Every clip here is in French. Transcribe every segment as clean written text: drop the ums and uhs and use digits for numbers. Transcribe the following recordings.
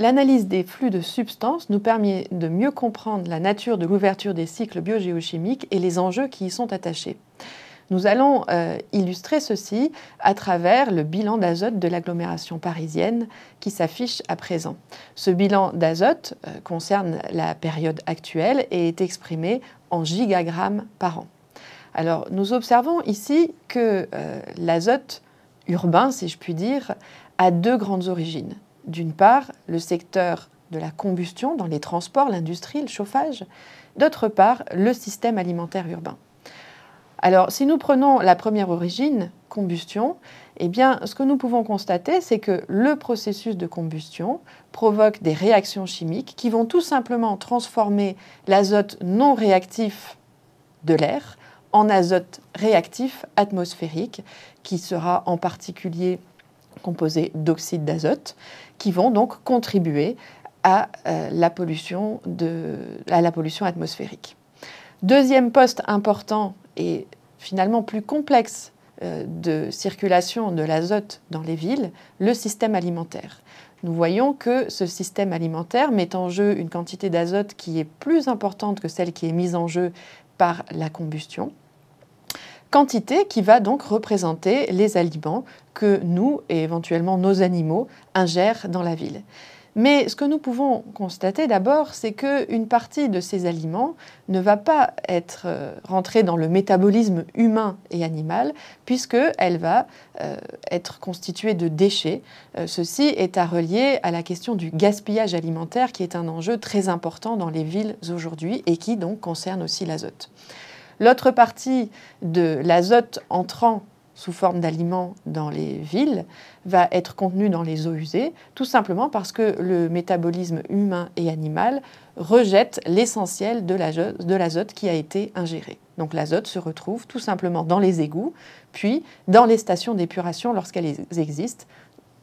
L'analyse des flux de substances nous permet de mieux comprendre la nature de l'ouverture des cycles biogéochimiques et les enjeux qui y sont attachés. Nous allons illustrer ceci à travers le bilan d'azote de l'agglomération parisienne qui s'affiche à présent. Ce bilan d'azote concerne la période actuelle et est exprimé en gigagrammes par an. Alors, nous observons ici que l'azote urbain, si je puis dire, a deux grandes origines. D'une part, le secteur de la combustion dans les transports, l'industrie, le chauffage. D'autre part, le système alimentaire urbain. Alors, si nous prenons la première origine, combustion, eh bien, ce que nous pouvons constater, c'est que le processus de combustion provoque des réactions chimiques qui vont tout simplement transformer l'azote non réactif de l'air en azote réactif atmosphérique, qui sera en particulier composé d'oxyde d'azote, qui vont donc contribuer à la pollution atmosphérique. Deuxième poste important et finalement plus complexe de circulation de l'azote dans les villes, le système alimentaire. Nous voyons que ce système alimentaire met en jeu une quantité d'azote qui est plus importante que celle qui est mise en jeu par la combustion, quantité qui va donc représenter les aliments que nous et éventuellement nos animaux ingèrent dans la ville. Mais ce que nous pouvons constater d'abord, c'est qu'une partie de ces aliments ne va pas être rentrée dans le métabolisme humain et animal, puisqu'elle va être constituée de déchets. Ceci est à relier à la question du gaspillage alimentaire, qui est un enjeu très important dans les villes aujourd'hui et qui donc concerne aussi l'azote. L'autre partie de l'azote entrant sous forme d'aliments dans les villes va être contenu dans les eaux usées, tout simplement parce que le métabolisme humain et animal rejette l'essentiel de l'azote qui a été ingéré. Donc l'azote se retrouve tout simplement dans les égouts, puis dans les stations d'épuration lorsqu'elles existent.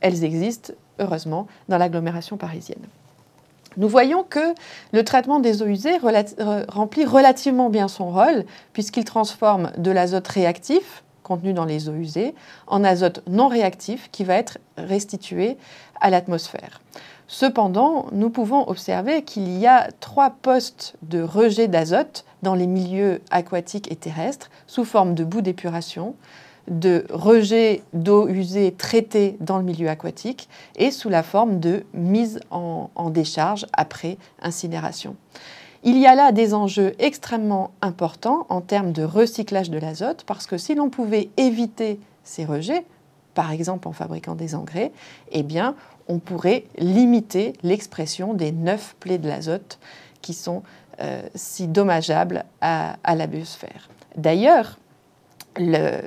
Elles existent, heureusement, dans l'agglomération parisienne. Nous voyons que le traitement des eaux usées remplit relativement bien son rôle, puisqu'il transforme de l'azote réactif contenu dans les eaux usées, en azote non réactif qui va être restitué à l'atmosphère. Cependant, nous pouvons observer qu'il y a trois postes de rejet d'azote dans les milieux aquatiques et terrestres, sous forme de boues d'épuration, de rejet d'eau usée traitée dans le milieu aquatique et sous la forme de mise en décharge après incinération. Il y a là des enjeux extrêmement importants en termes de recyclage de l'azote, parce que si l'on pouvait éviter ces rejets, par exemple en fabriquant des engrais, eh bien, on pourrait limiter l'expression des 9 plaies de l'azote qui sont si dommageables à la biosphère. D'ailleurs, le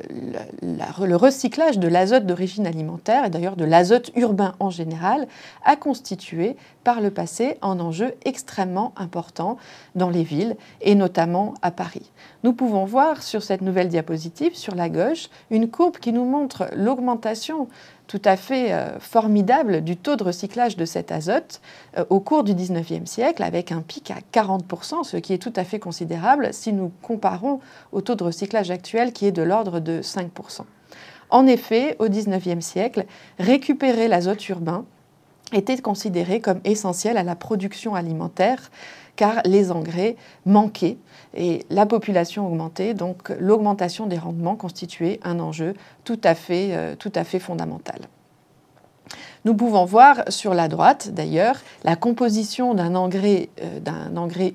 recyclage de l'azote d'origine alimentaire et d'ailleurs de l'azote urbain en général a constitué par le passé un enjeu extrêmement important dans les villes et notamment à Paris. Nous pouvons voir sur cette nouvelle diapositive, sur la gauche, une courbe qui nous montre l'augmentation tout à fait formidable du taux de recyclage de cet azote au cours du 19e siècle, avec un pic à 40%, ce qui est tout à fait considérable si nous comparons au taux de recyclage actuel qui est de l'ordre de 5%. En effet, au 19e siècle, récupérer l'azote urbain était considéré comme essentiel à la production alimentaire, car les engrais manquaient et la population augmentait, donc l'augmentation des rendements constituait un enjeu tout à fait fondamental. Nous pouvons voir sur la droite, d'ailleurs, la composition d'un engrais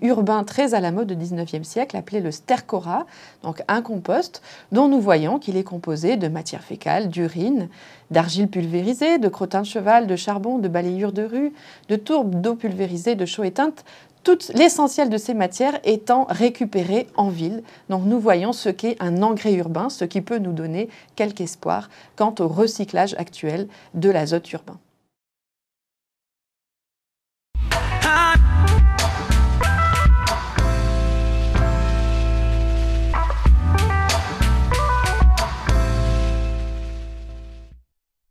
urbain très à la mode du 19e siècle, appelé le stercora, donc un compost, dont nous voyons qu'il est composé de matières fécales, d'urine, d'argile pulvérisée, de crottin de cheval, de charbon, de balayures de rue, de tourbe, d'eau pulvérisée, de chaux éteinte, tout l'essentiel de ces matières étant récupéré en ville. Donc nous voyons ce qu'est un engrais urbain, ce qui peut nous donner quelque espoir quant au recyclage actuel de l'azote urbain.